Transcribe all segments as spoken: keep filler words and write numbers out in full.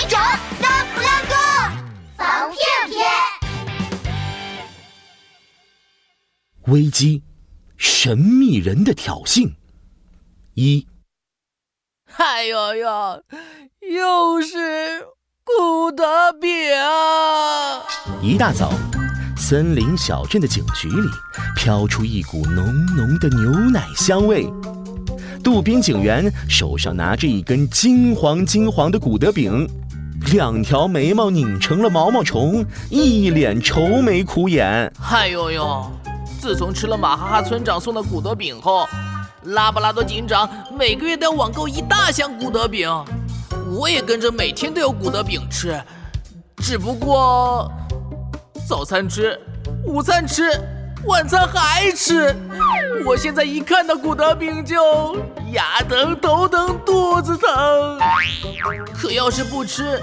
警长拉布拉多防骗篇。危机，神秘人的挑衅。一，哎呦呦，又是古德比啊！一大早，森林小镇的警局里飘出一股浓浓的牛奶香味。杜宾警员手上拿着一根金黄金黄的古德饼，两条眉毛拧成了毛毛虫，一脸愁眉苦眼。哎呦呦，自从吃了马哈哈村长送的古德饼后，拉布拉多警长每个月都要网购一大箱古德饼，我也跟着每天都有古德饼吃，只不过早餐吃，午餐吃，晚餐还吃。我现在一看到古德饼就牙疼、头疼、肚子疼。可要是不吃，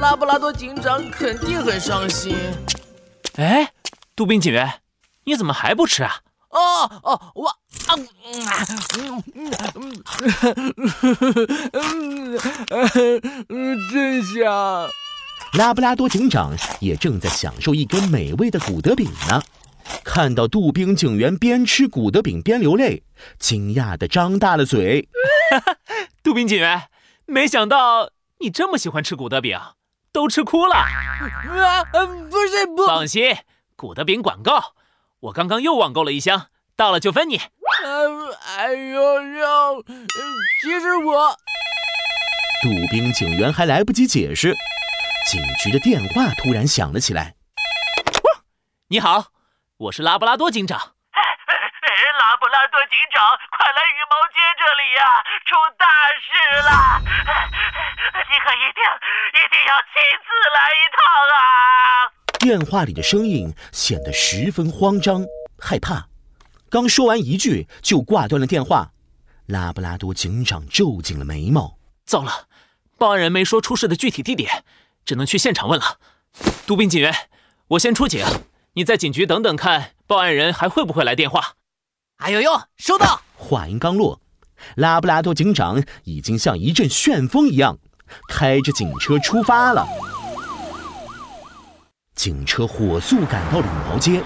拉布拉多警长肯定很伤心。哎，杜宾警员，你怎么还不吃啊？哦哦，我啊，嗯嗯嗯嗯，真香！拉布拉多警长也正在享受一根美味的古德饼呢。看到杜宾警员边吃古德饼边流泪，惊讶地张大了嘴。杜宾警员，没想到你这么喜欢吃古德饼，都吃哭了。啊，不是不。放心，古德饼管够，我刚刚又网购了一箱，到了就分你。呃、哎呦呦，其实我……杜宾警员还来不及解释，警局的电话突然响了起来。你好。我是拉布拉多警长。拉布拉多警长，快来羽毛街这里呀、啊，出大事了！你可一定一定要亲自来一趟啊！电话里的声音显得十分慌张、害怕。刚说完一句就挂断了电话。拉布拉多警长皱紧了眉毛。糟了，报案人没说出事的具体地点，只能去现场问了。杜宾警员，我先出警。你在警局等等看，报案人还会不会来电话？哎呦呦，收到！话音刚落，拉布拉多警长已经像一阵旋风一样，开着警车出发了。警车火速赶到了羽毛街，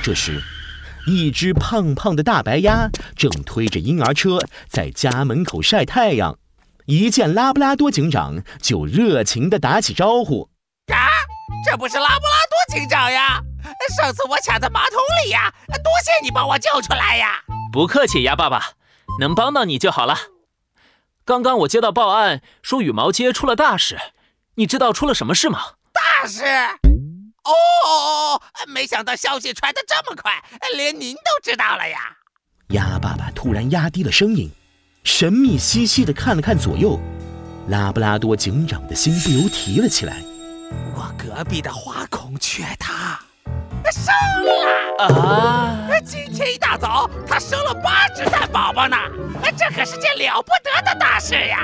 这时，一只胖胖的大白鸭正推着婴儿车在家门口晒太阳，一见拉布拉多警长就热情地打起招呼。啊，这不是拉布拉多警长呀！上次我卡在马桶里呀，多谢你帮我救出来呀！不客气，鸭爸爸，能帮到你就好了。刚刚我接到报案，说羽毛街出了大事，你知道出了什么事吗？大事？哦，没想到消息传得这么快，连您都知道了呀！鸭爸爸突然压低了声音，神秘兮兮地看了看左右，拉布拉多警长的心不由提了起来。我隔壁的花孔雀它生了啊！今天一大早，它生了八只蛋宝宝呢。这可是件了不得的大事呀！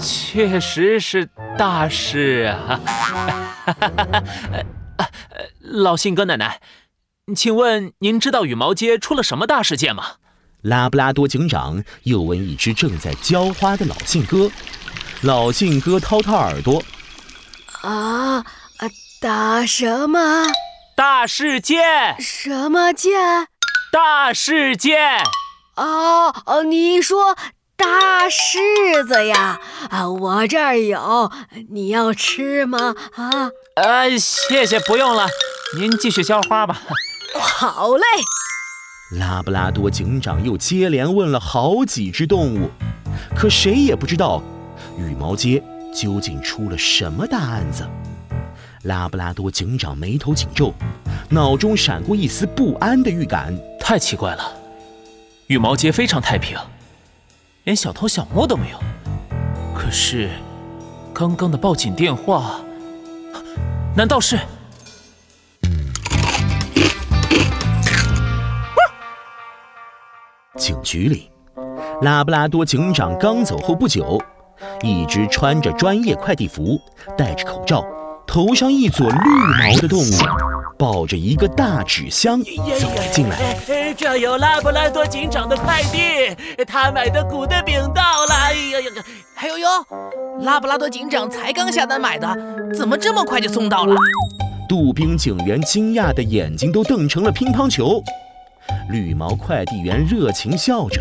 确实是大事啊！老信鸽奶奶，请问您知道羽毛街出了什么大事件吗？拉布拉多警长又问一只正在浇花的老信鸽。老信鸽掏掏耳朵。啊，打什么？大事件。什么件？大事件。哦哦，你说大柿子呀？啊，我这儿有，你要吃吗？啊，呃，谢谢，不用了，您继续浇花吧。好嘞。拉布拉多警长又接连问了好几只动物，可谁也不知道羽毛街究竟出了什么大案子。拉布拉多警长眉头紧皱，脑中闪过一丝不安的预感。太奇怪了，羽毛街非常太平，连小偷小摸都没有。可是，刚刚的报警电话，难道是？警局里，拉布拉多警长刚走后不久，一只穿着专业快递服、戴着口罩、头上一撮绿毛的动物抱着一个大纸箱走了进来。这有拉布拉多警长的快递，他买的古德饼到了。哎呀呀，哎呦呦，拉布拉多警长才刚下单买的，怎么这么快就送到了？杜宾警员惊讶的眼睛都瞪成了乒乓球。绿毛快递员热情笑着，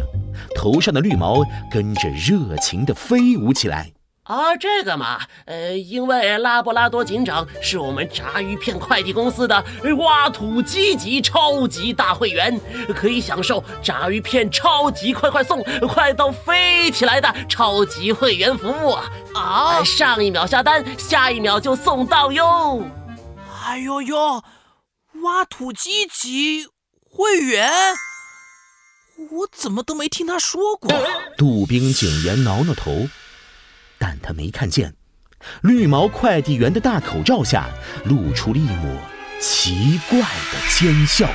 头上的绿毛跟着热情地飞舞起来。啊，这个嘛，呃，因为拉布拉多警长是我们炸鱼片快递公司的挖土机级超级大会员，可以享受炸鱼片超级快快送、快到飞起来的超级会员服务啊！啊，上一秒下单，下一秒就送到哟！哎呦呦，挖土机级会员，我怎么都没听他说过。杜宾警员挠挠头。但他没看见，绿毛快递员的大口罩下露出了一抹奇怪的奸笑。